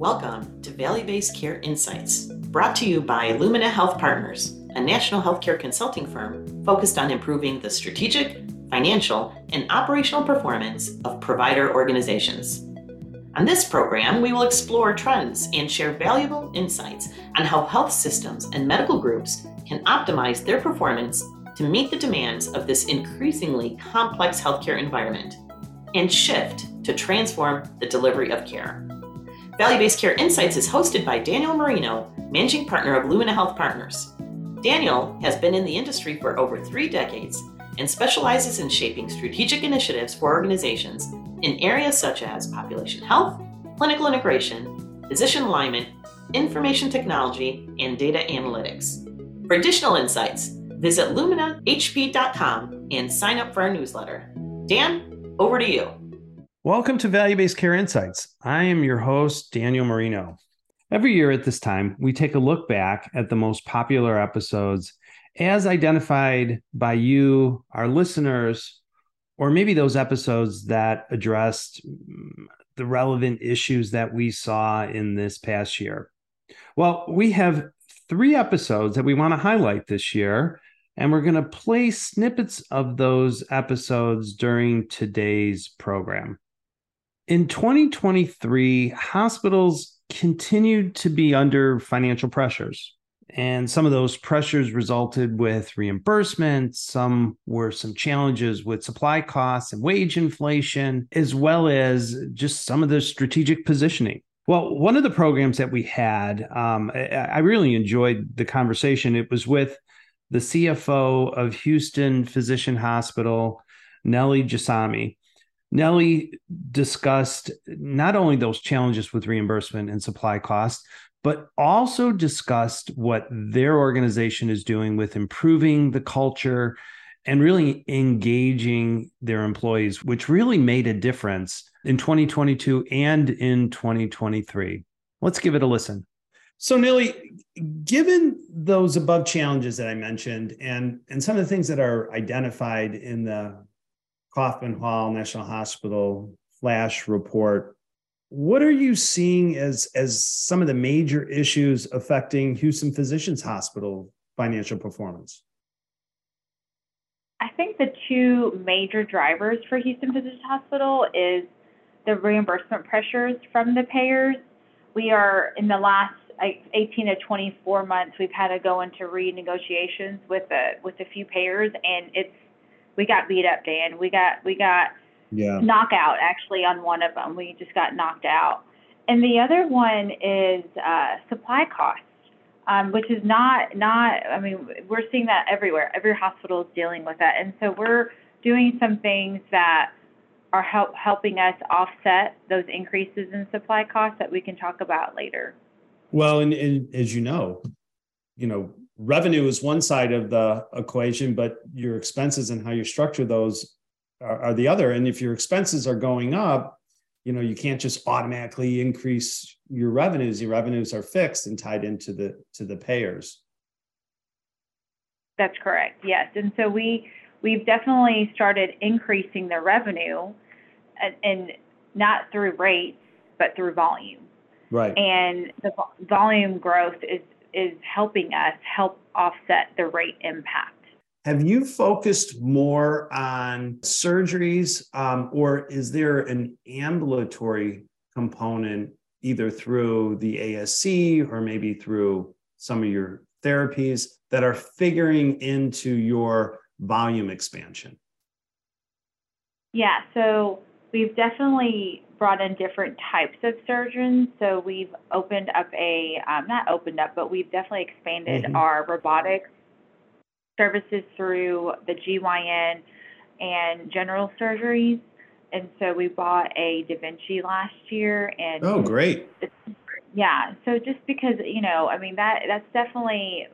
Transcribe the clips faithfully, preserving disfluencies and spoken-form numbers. Welcome to Value-Based Care Insights, brought to you by Lumina Health Partners, a national healthcare consulting firm focused on improving the strategic, financial, and operational performance of provider organizations. On this program, we will explore trends and share valuable insights on how health systems and medical groups can optimize their performance to meet the demands of this increasingly complex healthcare environment and shift to transform the delivery of care. Value-Based Care Insights is hosted by Daniel Marino, Managing Partner of Lumina Health Partners. Daniel has been in the industry for over three decades and specializes in shaping strategic initiatives for organizations in areas such as population health, clinical integration, physician alignment, information technology, and data analytics. For additional insights, visit lumina h p dot com and sign up for our newsletter. Dan, over to you. Welcome to Value-Based Care Insights. I am your host, Daniel Marino. Every year at this time, we take a look back at the most popular episodes as identified by you, our listeners, or maybe those episodes that addressed the relevant issues that we saw in this past year. Well, we have three episodes that we want to highlight this year, and we're going to play snippets of those episodes during today's program. In twenty twenty-three, hospitals continued to be under financial pressures, and some of those pressures resulted with reimbursement. Some were some challenges with supply costs and wage inflation, as well as just some of the strategic positioning. Well, one of the programs that we had, um, I, I really enjoyed the conversation. It was with the C F O of Houston Physician Hospital, Nelly Jasami. Nelly discussed not only those challenges with reimbursement and supply costs, but also discussed what their organization is doing with improving the culture and really engaging their employees, which really made a difference in twenty twenty-two and in twenty twenty-three. Let's give it a listen. So Nelly, given those above challenges that I mentioned and, and some of the things that are identified in the Kaufman Hall National Hospital flash report, what are you seeing as, as some of the major issues affecting Houston Physicians Hospital financial performance? I think the two major drivers for Houston Physicians Hospital is the reimbursement pressures from the payers. We are, in the last eighteen to twenty-four months, we've had to go into renegotiations with a, with a few payers, and it's we got beat up, Dan. We got we got yeah. knockout, actually, on one of them. We just got knocked out. And the other one is uh, supply costs, um, which is not, not, I mean, we're seeing that everywhere. Every hospital is dealing with that. And so we're doing some things that are help, helping us offset those increases in supply costs that we can talk about later. Well, and, and as you know, you know, revenue is one side of the equation, but your expenses and how you structure those are, are the other. And if your expenses are going up, you know, you can't just automatically increase your revenues. Your revenues are fixed and tied into the to the payers. That's correct. Yes, and so we we've definitely started increasing the revenue, and, and not through rates, but through volume. Right. And the volume growth is is helping us help offset the rate impact. Have you focused more on surgeries, um, or is there an ambulatory component either through the A S C or maybe through some of your therapies that are figuring into your volume expansion? Yeah, so we've definitely brought in different types of surgeons. So we've opened up a, um, not opened up, but we've definitely expanded mm-hmm. our robotics services through the G Y N and general surgeries. And so we bought a Da Vinci last year. And oh, great. It's, yeah. So just because, you know, I mean, that that's definitely,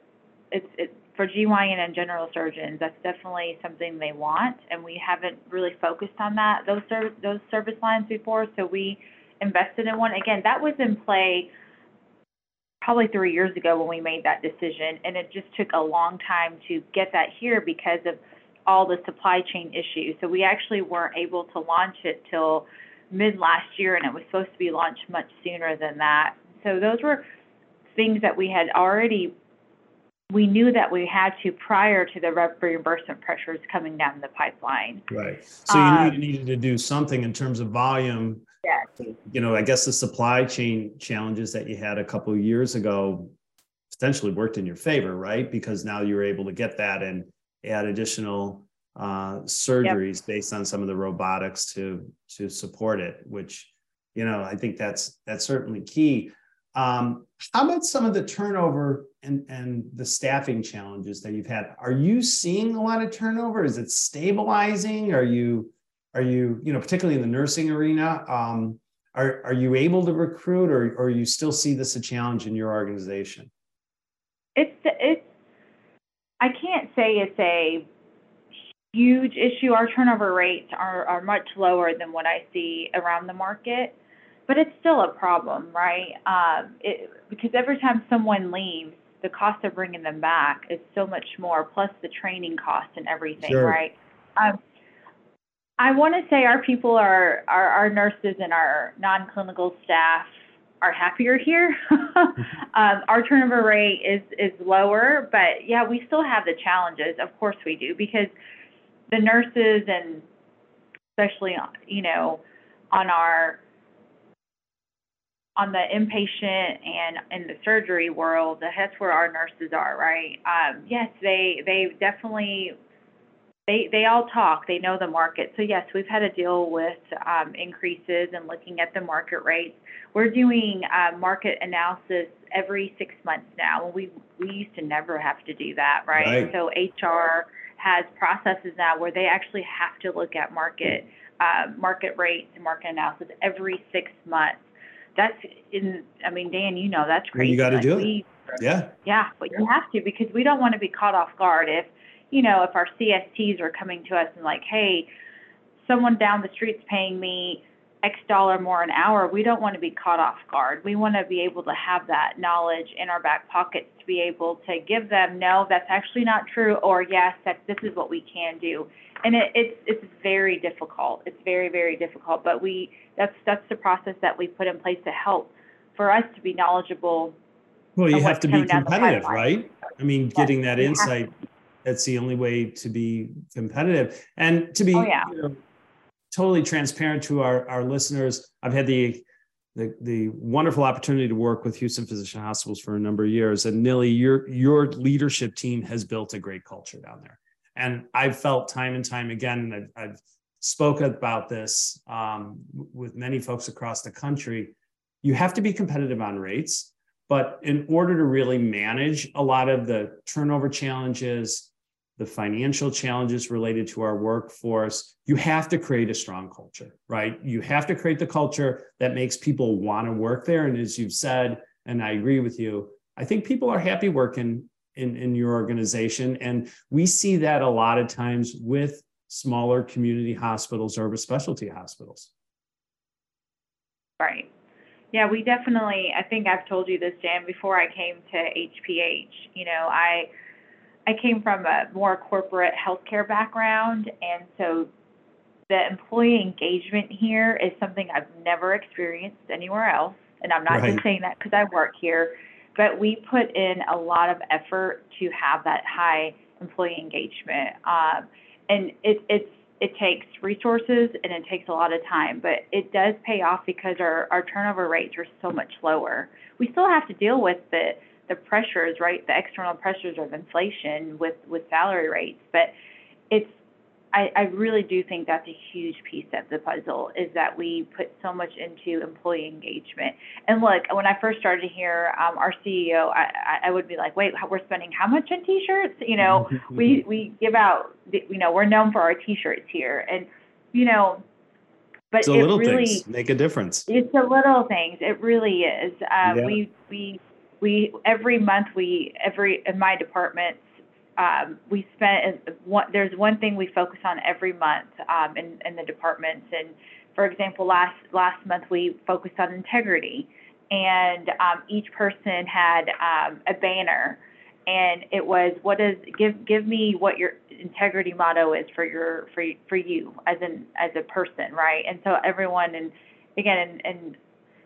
it's, it's for G Y N and general surgeons, that's definitely something they want. And we haven't really focused on that, those service, those service lines before. So we invested in one. Again, that was in play probably three years ago when we made that decision. And it just took a long time to get that here because of all the supply chain issues. So we actually weren't able to launch it till mid last year, and it was supposed to be launched much sooner than that. So those were things that we had already, we knew that we had to prior to the reimbursement pressures coming down the pipeline. Right. So you um, needed to do something in terms of volume. Yes. You know, I guess the supply chain challenges that you had a couple of years ago potentially worked in your favor, right? Because now you were able to get that and add additional uh, surgeries yep. based on some of the robotics to to support it, which, you know, I think that's that's certainly key. Um, how about some of the turnover and, and the staffing challenges that you've had? Are you seeing a lot of turnover? Is it stabilizing? Are you, are you, you know, particularly in the nursing arena, um, are, are you able to recruit, or, or you still see this a challenge in your organization? It's, it's, I can't say it's a huge issue. Our turnover rates are, are much lower than what I see around the market. But it's still a problem, right? Um, it, because every time someone leaves, the cost of bringing them back is so much more, plus the training costs and everything, sure. right? Um, I want to say our people, are, our, our nurses and our non-clinical staff are happier here. um, our turnover rate is, is lower, but yeah, we still have the challenges. Of course we do, because the nurses, and especially, you know, on our... on the inpatient and in the surgery world, that's where our nurses are, right? Um, yes, they they definitely, they they all talk, they know the market. So yes, we've had to deal with um, increases and looking at the market rates. We're doing uh, market analysis every six months now. We, we used to never have to do that, right? right? So H R has processes now where they actually have to look at market uh, market rates and market analysis every six months. That's in, I mean, Dan, you know, that's crazy. You got to like do we, it. Yeah. Yeah. But you have to, because we don't want to be caught off guard. If, you know, if our C S Ts are coming to us and like, hey, someone down the street's paying me X dollar more an hour, we don't want to be caught off guard. We want to be able to have that knowledge in our back pockets to be able to give them, no, that's actually not true. Or yes, that this is what we can do. And it, it's it's very difficult. It's very, very difficult. But we that's that's the process that we put in place to help for us to be knowledgeable. Well, you have to be competitive, right? I mean, getting that insight, that's the only way to be competitive. And to be oh, yeah. you know, totally transparent to our, our listeners, I've had the, the the wonderful opportunity to work with Houston Physician Hospitals for a number of years. And Nelly, your your leadership team has built a great culture down there. And I've felt time and time again, and I've, I've spoken about this um, with many folks across the country, you have to be competitive on rates, but in order to really manage a lot of the turnover challenges, the financial challenges related to our workforce, you have to create a strong culture, right? You have to create the culture that makes people want to work there. And as you've said, and I agree with you, I think people are happy working In, in your organization. And we see that a lot of times with smaller community hospitals or with specialty hospitals. Right. Yeah, we definitely, I think I've told you this, Dan, before I came to H P H, you know, I, I came from a more corporate healthcare background. And so the employee engagement here is something I've never experienced anywhere else. And I'm not right. just saying that because I work here. But we put in a lot of effort to have that high employee engagement. Um, and it, it's, it takes resources and it takes a lot of time, but it does pay off because our, our turnover rates are so much lower. We still have to deal with the, the pressures, right? The external pressures of inflation with, with salary rates. But it's, I, I really do think that's a huge piece of the puzzle, is that we put so much into employee engagement. And look, when I first started here, um, our C E O, I, I would be like, wait, we're spending how much on T-shirts? You know, we, we give out, the, you know, we're known for our T-shirts here. And, you know, but it's a it little really, things make a difference. It's the little things. It really is. Um, yeah. We, we, we, every month we, every, in my department, Um, we spent, one, there's one thing we focus on every month um, in, in the departments. And for example, last, last month we focused on integrity, and um, each person had um, a banner, and it was, what is give give me what your integrity motto is for your for for you as an as a person, right? And so everyone, and again, and, and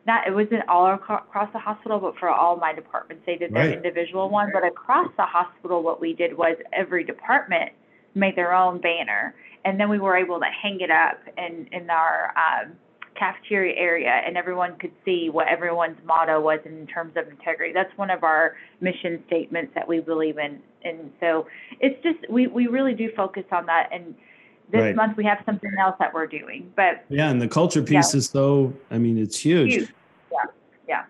not it wasn't all across the hospital, but for all my departments, they did their right. individual one. But across the hospital, what we did was every department made their own banner, and then we were able to hang it up in in our um, cafeteria area, and everyone could see what everyone's motto was in terms of integrity. That's one of our mission statements that we believe in. And so it's just, we, we really do focus on that. And this right. month we have something else that we're doing, but yeah. And the culture piece yeah. is so, I mean, it's huge. huge. Yeah. Yeah.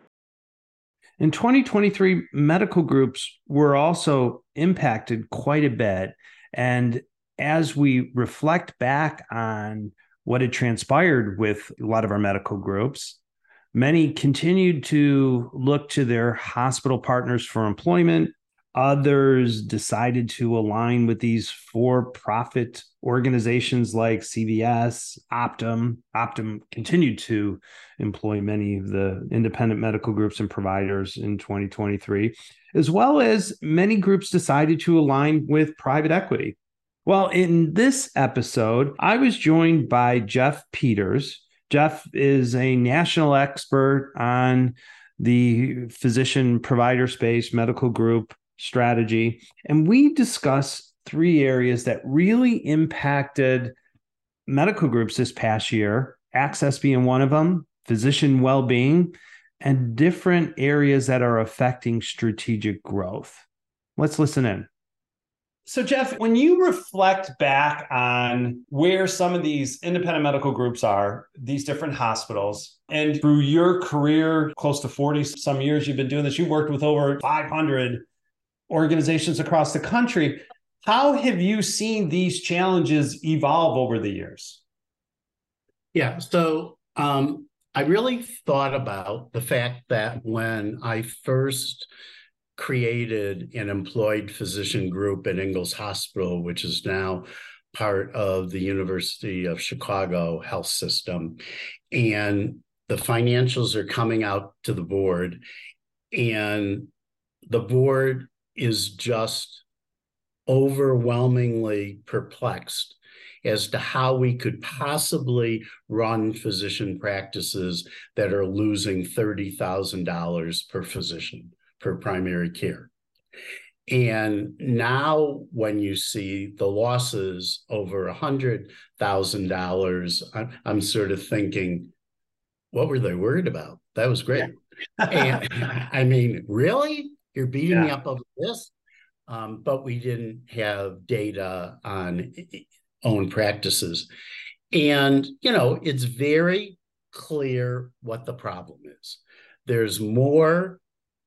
In twenty twenty-three, medical groups were also impacted quite a bit. And as we reflect back on what had transpired with a lot of our medical groups, many continued to look to their hospital partners for employment. Others decided to align with these for-profit organizations like C V S, Optum. Optum continued to employ many of the independent medical groups and providers in twenty twenty-three, as well as many groups decided to align with private equity. Well, in this episode, I was joined by Jeff Peters. Jeff is a national expert on the physician provider space, medical group strategy. And we discuss three areas that really impacted medical groups this past year, access being one of them, physician well-being, and different areas that are affecting strategic growth. Let's listen in. So, Jeff, when you reflect back on where some of these independent medical groups are, these different hospitals, and through your career, close to forty some years you've been doing this, you've worked with over five hundred organizations across the country. How have you seen these challenges evolve over the years? Yeah, so um, I really thought about the fact that when I first created an employed physician group at Ingalls Hospital, which is now part of the University of Chicago health system. And the financials are coming out to the board, and the board is just overwhelmingly perplexed as to how we could possibly run physician practices that are losing thirty thousand dollars per physician, per primary care. And now when you see the losses over one hundred thousand dollars, I'm, I'm sort of thinking, what were they worried about? That was great. Yeah. And I mean, really? You're beating yeah. me up over this? Um, but we didn't have data on own practices. And, you know, it's very clear what the problem is. There's more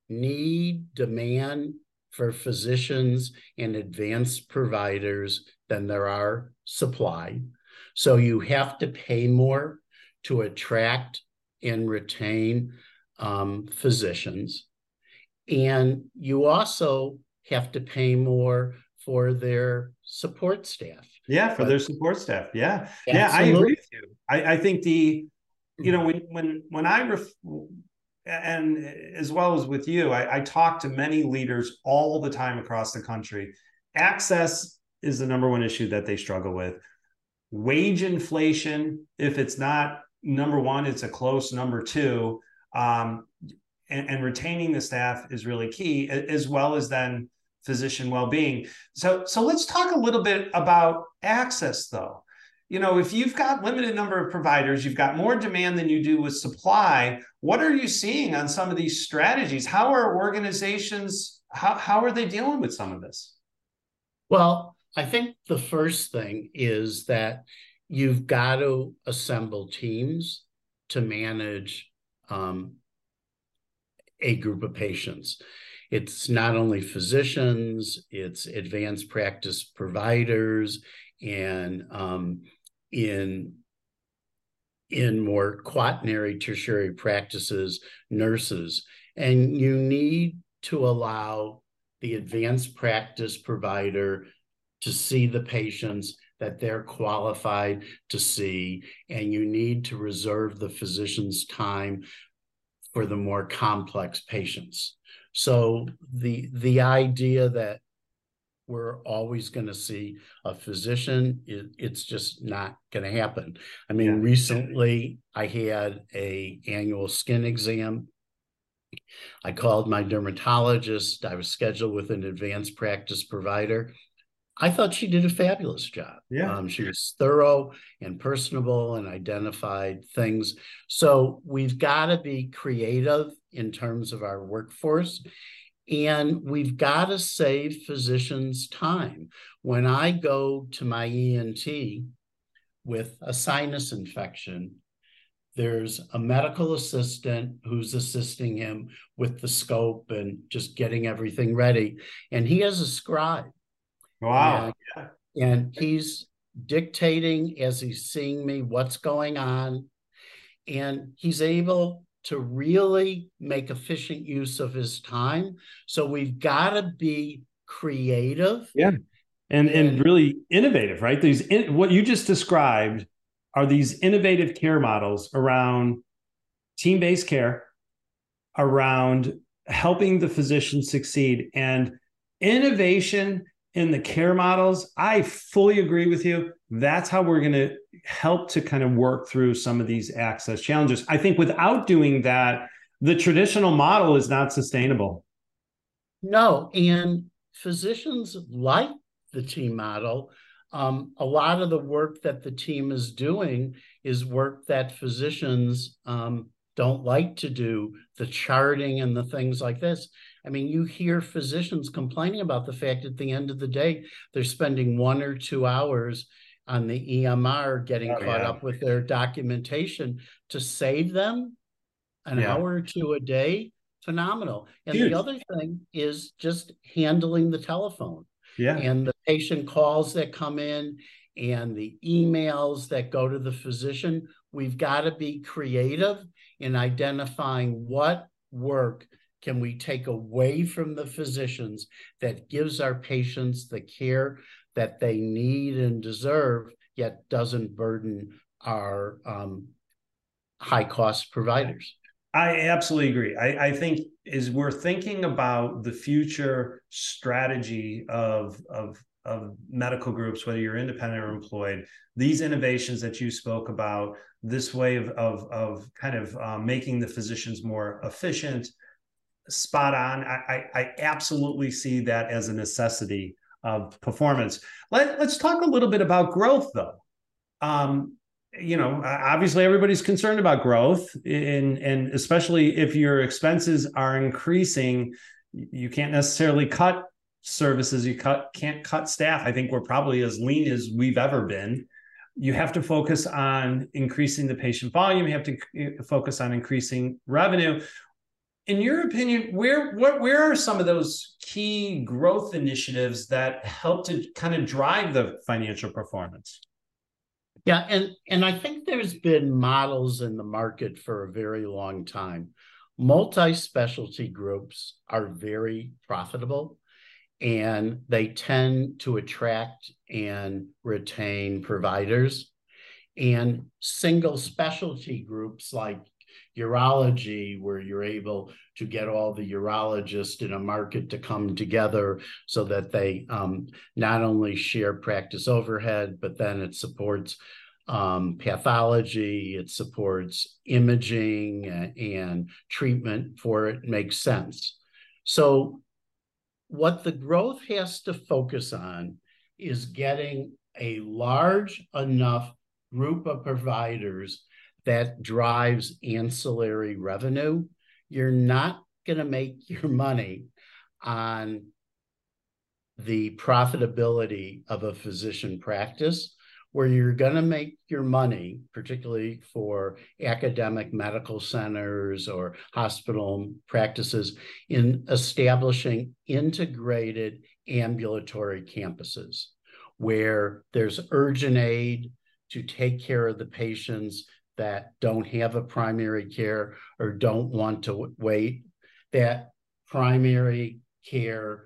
need, demand for physicians and advanced providers than there are supply. So you have to pay more to attract and retain um, physicians. And you also have to pay more for their support staff. Yeah, for but, their support staff. Yeah. Absolutely. Yeah, I agree with you. I, I think the, you know, when, when, when I ref- And as well as with you, I, I talk to many leaders all the time across the country. Access is the number one issue that they struggle with. Wage inflation, if it's not number one, it's a close number two. Um, and, and retaining the staff is really key, as well as then physician well-being. So, so let's talk a little bit about access, though. You know, if you've got limited number of providers, you've got more demand than you do with supply, what are you seeing on some of these strategies? How are organizations, how, how are they dealing with some of this? Well, I think the first thing is that you've got to assemble teams to manage um, a group of patients. It's not only physicians, it's advanced practice providers, and um, in, in more quaternary tertiary practices, nurses. And you need to allow the advanced practice provider to see the patients that they're qualified to see, and you need to reserve the physician's time for the more complex patients. So the, the idea that we're always going to see a physician, it, it's just not going to happen. I mean, yeah. Recently I had a annual skin exam. I called my dermatologist. I was scheduled with an advanced practice provider. I thought she did a fabulous job. Yeah. Um, she was thorough and personable and identified things. So we've got to be creative in terms of our workforce, and we've got to save physicians time. When I go to my E N T with a sinus infection, there's a medical assistant who's assisting him with the scope and just getting everything ready. And he has a scribe. Wow. And, and he's dictating as he's seeing me what's going on. And he's able to really make efficient use of his time. So we've got to be creative. Yeah. And, and, and really innovative, right? These in, what you just described are these innovative care models around team-based care, around helping the physician succeed. And innovation in the care models, I fully agree with you. That's how we're going to help to kind of work through some of these access challenges. I think without doing that, the traditional model is not sustainable. No, and physicians like the team model. Um, a lot of the work that the team is doing is work that physicians um, don't like to do, the charting and the things like this. I mean, you hear physicians complaining about the fact at the end of the day, they're spending one or two hours on the E M R getting oh, caught yeah. up with their documentation to save them an yeah. hour or two a day. Phenomenal. And Dude. the other thing is just handling the telephone. Yeah. And the patient calls that come in and the emails that go to the physician. We've got to be creative in identifying what work can we take away from the physicians that gives our patients the care that they need and deserve, yet doesn't burden our um, high-cost providers. I absolutely agree. I, I think as we're thinking about the future strategy of, of, of medical groups, whether you're independent or employed, these innovations that you spoke about, this way of, of, of kind of uh, making the physicians more efficient, spot on. I, I, I absolutely see that as a necessity of performance. Let, let's talk a little bit about growth, though. Um, You know, obviously everybody's concerned about growth, and, and especially if your expenses are increasing, you can't necessarily cut services, you cut, can't cut staff. I think we're probably as lean as we've ever been. You have to focus on increasing the patient volume, you have to focus on increasing revenue. In your opinion, where, what, where are some of those key growth initiatives that help to kind of drive the financial performance? Yeah, and, and I think there's been models in the market for a very long time. Multi-specialty groups are very profitable, and they tend to attract and retain providers. And single specialty groups like urology, where you're able to get all the urologists in a market to come together so that they um, not only share practice overhead, but then it supports um, pathology, it supports imaging and, and treatment for it, makes sense. So what the growth has to focus on is getting a large enough group of providers that drives ancillary revenue. You're not going to make your money on the profitability of a physician practice. Where you're going to make your money, particularly for academic medical centers or hospital practices, in establishing integrated ambulatory campuses where there's urgent aid to take care of the patients that don't have a primary care or don't want to wait, that primary care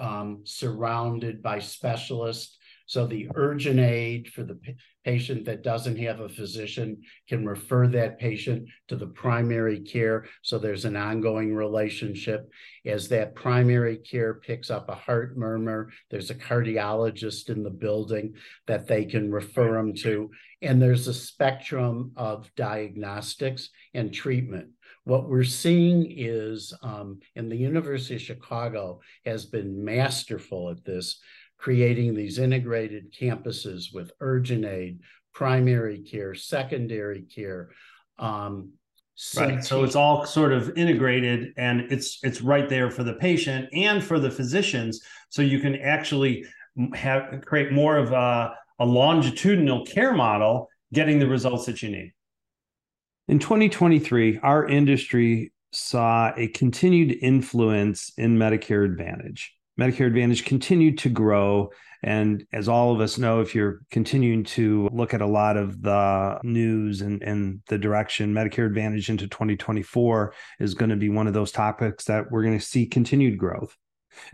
um, surrounded by specialists So the urgent aid for the patient that doesn't have a physician can refer that patient to the primary care. So there's an ongoing relationship. As that primary care picks up a heart murmur, there's a cardiologist in the building that they can refer them to. And there's a spectrum of diagnostics and treatment. What we're seeing is, um, and the University of Chicago has been masterful at this, creating these integrated campuses with urgent aid, primary care, secondary care. Um, right, so it's all sort of integrated, and it's it's right there for the patient and for the physicians, so you can actually have create more of a, a longitudinal care model, getting the results that you need. In twenty twenty-three, our industry saw a continued influence in Medicare Advantage. Medicare Advantage continued to grow. And as all of us know, if you're continuing to look at a lot of the news and, and the direction, Medicare Advantage into twenty twenty-four is going to be one of those topics that we're going to see continued growth.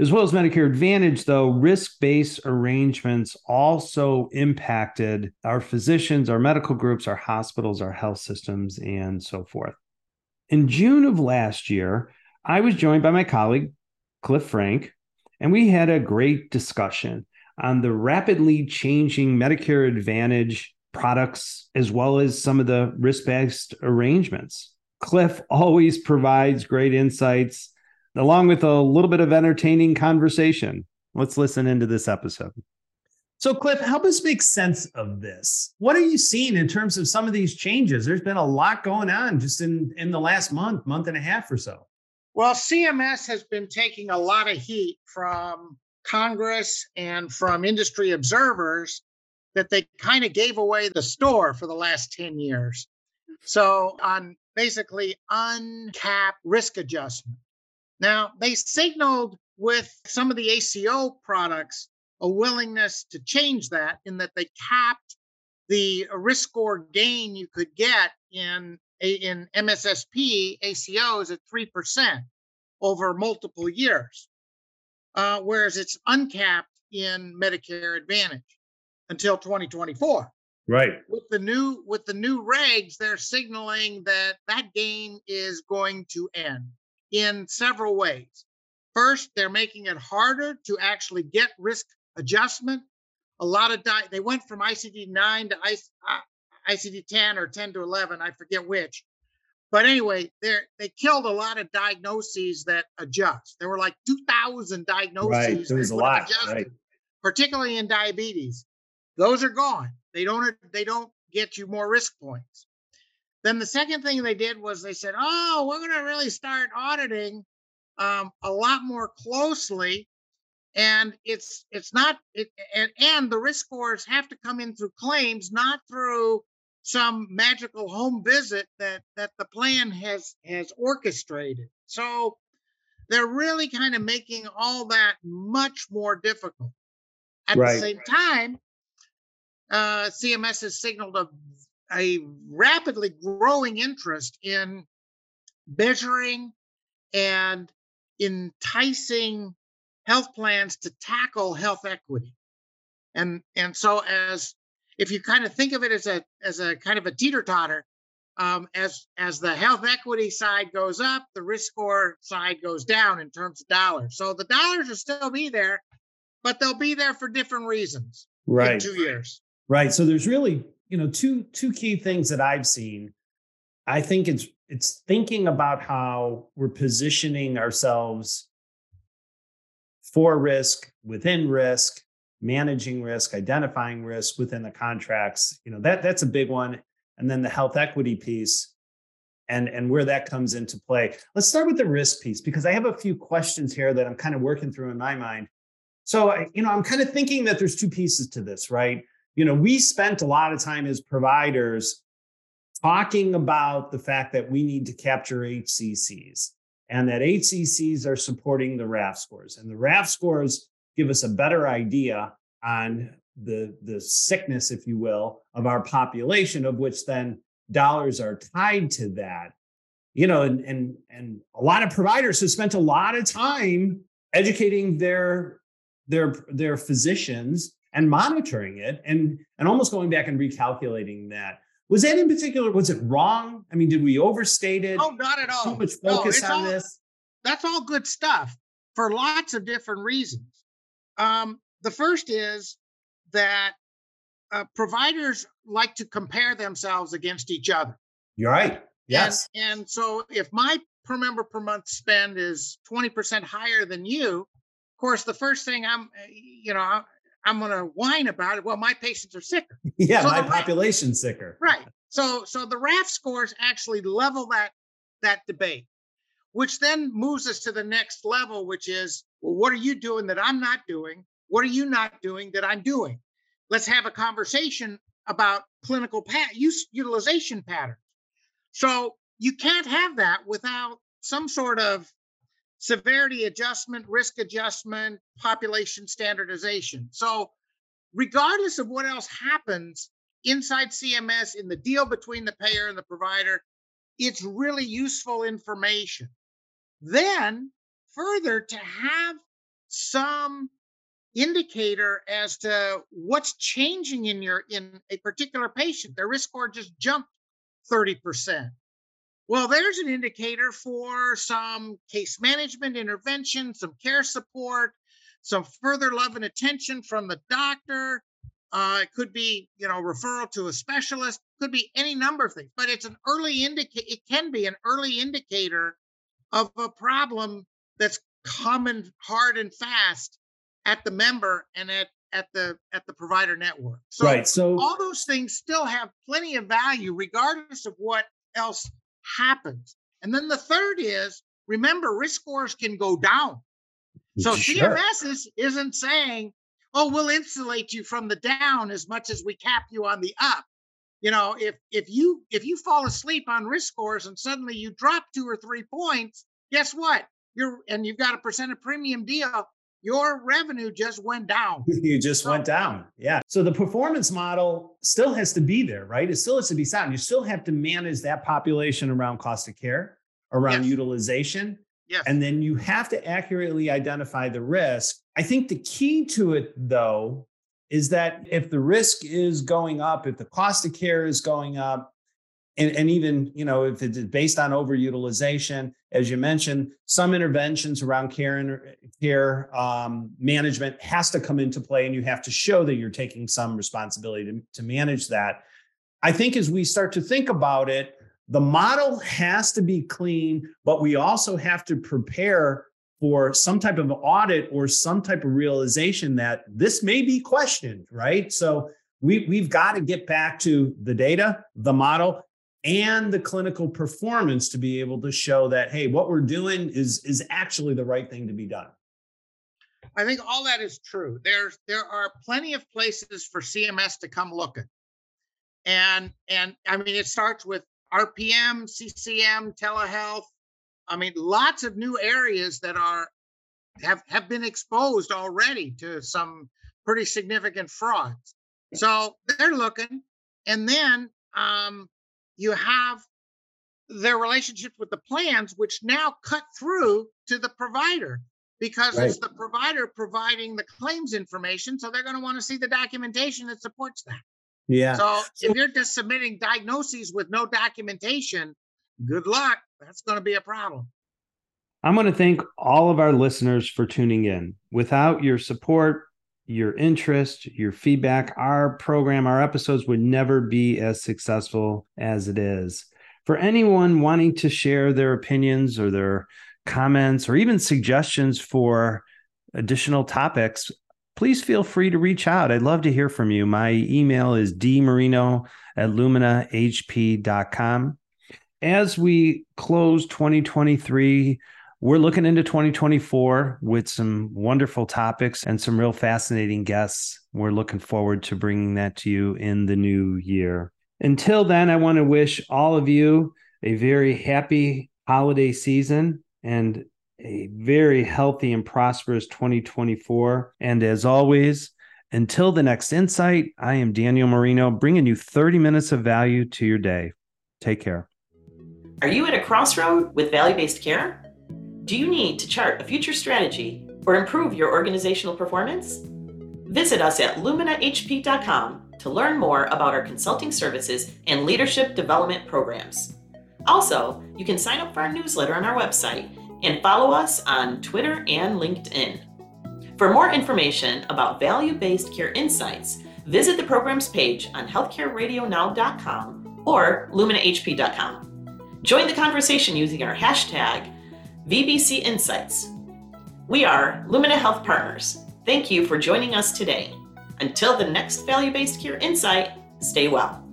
As well as Medicare Advantage, though, risk-based arrangements also impacted our physicians, our medical groups, our hospitals, our health systems, and so forth. In June of last year, I was joined by my colleague, Cliff Frank, and we had a great discussion on the rapidly changing Medicare Advantage products, as well as some of the risk-based arrangements. Cliff always provides great insights, along with a little bit of entertaining conversation. Let's listen into this episode. So, Cliff, help us make sense of this. What are you seeing in terms of some of these changes? There's been a lot going on just in, in the last month, month and a half or so. Well, C M S has been taking a lot of heat from Congress and from industry observers that they kind of gave away the store for the last ten years. So on basically uncapped risk adjustment. Now, they signaled with some of the A C O products a willingness to change that, in that they capped the risk score gain you could get in in M S S P A C Os at three percent over multiple years, uh, whereas it's uncapped in Medicare Advantage until twenty twenty-four. Right. With the new with the new regs, they're signaling that that gain is going to end in several ways. First, they're making it harder to actually get risk adjustment. A lot of di- they went from I C D nine to I C D ten I C D ten or ten to eleven, I forget which. But anyway, they killed a lot of diagnoses that adjust. There were like two thousand diagnoses. Right, there was a lot, adjusted, right. Particularly in diabetes. Those are gone. They don't, they don't get you more risk points. Then the second thing they did was they said, oh, we're going to really start auditing um, a lot more closely. And it's it's not, it, and, and the risk scores have to come in through claims, not through some magical home visit that that the plan has has orchestrated. So they're really kind of making all that much more difficult. At right. the same time, uh, C M S has signaled a, a rapidly growing interest in measuring and enticing health plans to tackle health equity. And, and so as, if you kind of think of it as a, as a kind of a teeter-totter, um, as, as the health equity side goes up, the risk score side goes down in terms of dollars. So the dollars will still be there, but they'll be there for different reasons right. in two years. Right. So there's really, you know, two, two key things that I've seen. I think it's, it's thinking about how we're positioning ourselves for risk, within risk, managing risk, identifying risk within the contracts. You know, that that's a big one. And then the health equity piece and, and where that comes into play. Let's start with the risk piece, because I have a few questions here that I'm kind of working through in my mind. So, I, you know, I'm kind of thinking that there's two pieces to this, right? You know, we spent a lot of time as providers talking about the fact that we need to capture H C Cs. And that H C Cs are supporting the R A F scores. And the R A F scores give us a better idea on the, the sickness, if you will, of our population, of which then dollars are tied to that. You know, and, and, and a lot of providers have spent a lot of time educating their, their, their physicians and monitoring it and, and almost going back and recalculating that. Was that in particular, was it wrong? I mean, did we overstate it? Oh, not at all. So much focus no, on all, this. That's all good stuff for lots of different reasons. Um, the first is that uh, providers like to compare themselves against each other. You're right. Yes. And, and so if my per member per month spend is twenty percent higher than you, of course, the first thing I'm, you know, I'm, I'm going to whine about it. Well, my patients are sicker. Yeah, so my population's sicker. Right. So, so the R A F scores actually level that, that debate, which then moves us to the next level, which is, well, what are you doing that I'm not doing? What are you not doing that I'm doing? Let's have a conversation about clinical pat- use utilization patterns. So you can't have that without some sort of severity adjustment, risk adjustment, population standardization. So regardless of what else happens inside C M S in the deal between the payer and the provider, it's really useful information. Then further, to have some indicator as to what's changing in your in a particular patient. Their risk score just jumped thirty percent. Well, there's an indicator for some case management intervention, some care support, some further love and attention from the doctor. Uh, it could be, you know, referral to a specialist, could be any number of things, but it's an early indicator. It can be an early indicator of a problem that's common, hard and fast at the member and at, at the at the provider network. So, right. So all those things still have plenty of value regardless of what else happens. And then the third is, remember, risk scores can go down. So sure. C M S is, isn't saying, oh, we'll insulate you from the down as much as we cap you on the up. You know, if if you if you fall asleep on risk scores and suddenly you drop two or three points, guess what? You're and you've got a percent of premium deal. Your revenue just went down. You just so, went down. Yeah. So the performance model still has to be there, right? It still has to be sound. You still have to manage that population around cost of care, around yes. utilization. Yes. And then you have to accurately identify the risk. I think the key to it, though, is that if the risk is going up, if the cost of care is going up, And, and even, you know, if it's based on overutilization, as you mentioned, some interventions around care and care um, management has to come into play, and you have to show that you're taking some responsibility to, to manage that. I think as we start to think about it, the model has to be clean, but we also have to prepare for some type of audit or some type of realization that this may be questioned, right? So we, we've got to get back to the data, the model, and the clinical performance to be able to show that, hey, what we're doing is, is actually the right thing to be done. I think all that is true. There's, there are plenty of places for C M S to come looking. And, and I mean, it starts with R P M, C C M, telehealth. I mean, lots of new areas that are have, have been exposed already to some pretty significant frauds. So they're looking. And then, um, you have their relationship with the plans, which now cut through to the provider because right. it's the provider providing the claims information. So they're going to want to see the documentation that supports that. Yeah. So, so if you're just submitting diagnoses with no documentation, good luck. That's going to be a problem. I'm going to thank all of our listeners for tuning in. Without your support, your interest, your feedback, our program, our episodes would never be as successful as it is. For anyone wanting to share their opinions or their comments or even suggestions for additional topics, please feel free to reach out. I'd love to hear from you. My email is d marino at lumina h p dot com. As we close twenty twenty-three, we're looking into twenty twenty-four with some wonderful topics and some real fascinating guests. We're looking forward to bringing that to you in the new year. Until then, I want to wish all of you a very happy holiday season and a very healthy and prosperous twenty twenty-four. And as always, until the next insight, I am Daniel Marino, bringing you thirty minutes of value to your day. Take care. Are you at a crossroad with value-based care? Do you need to chart a future strategy or improve your organizational performance? Visit us at lumina h p dot com to learn more about our consulting services and leadership development programs. Also, you can sign up for our newsletter on our website and follow us on Twitter and LinkedIn. For more information about value-based care insights, visit the program's page on healthcare radio now dot com or lumina h p dot com. Join the conversation using our hashtag V B C Insights. We are Lumina Health Partners. Thank you for joining us today. Until the next value-based care insight, stay well.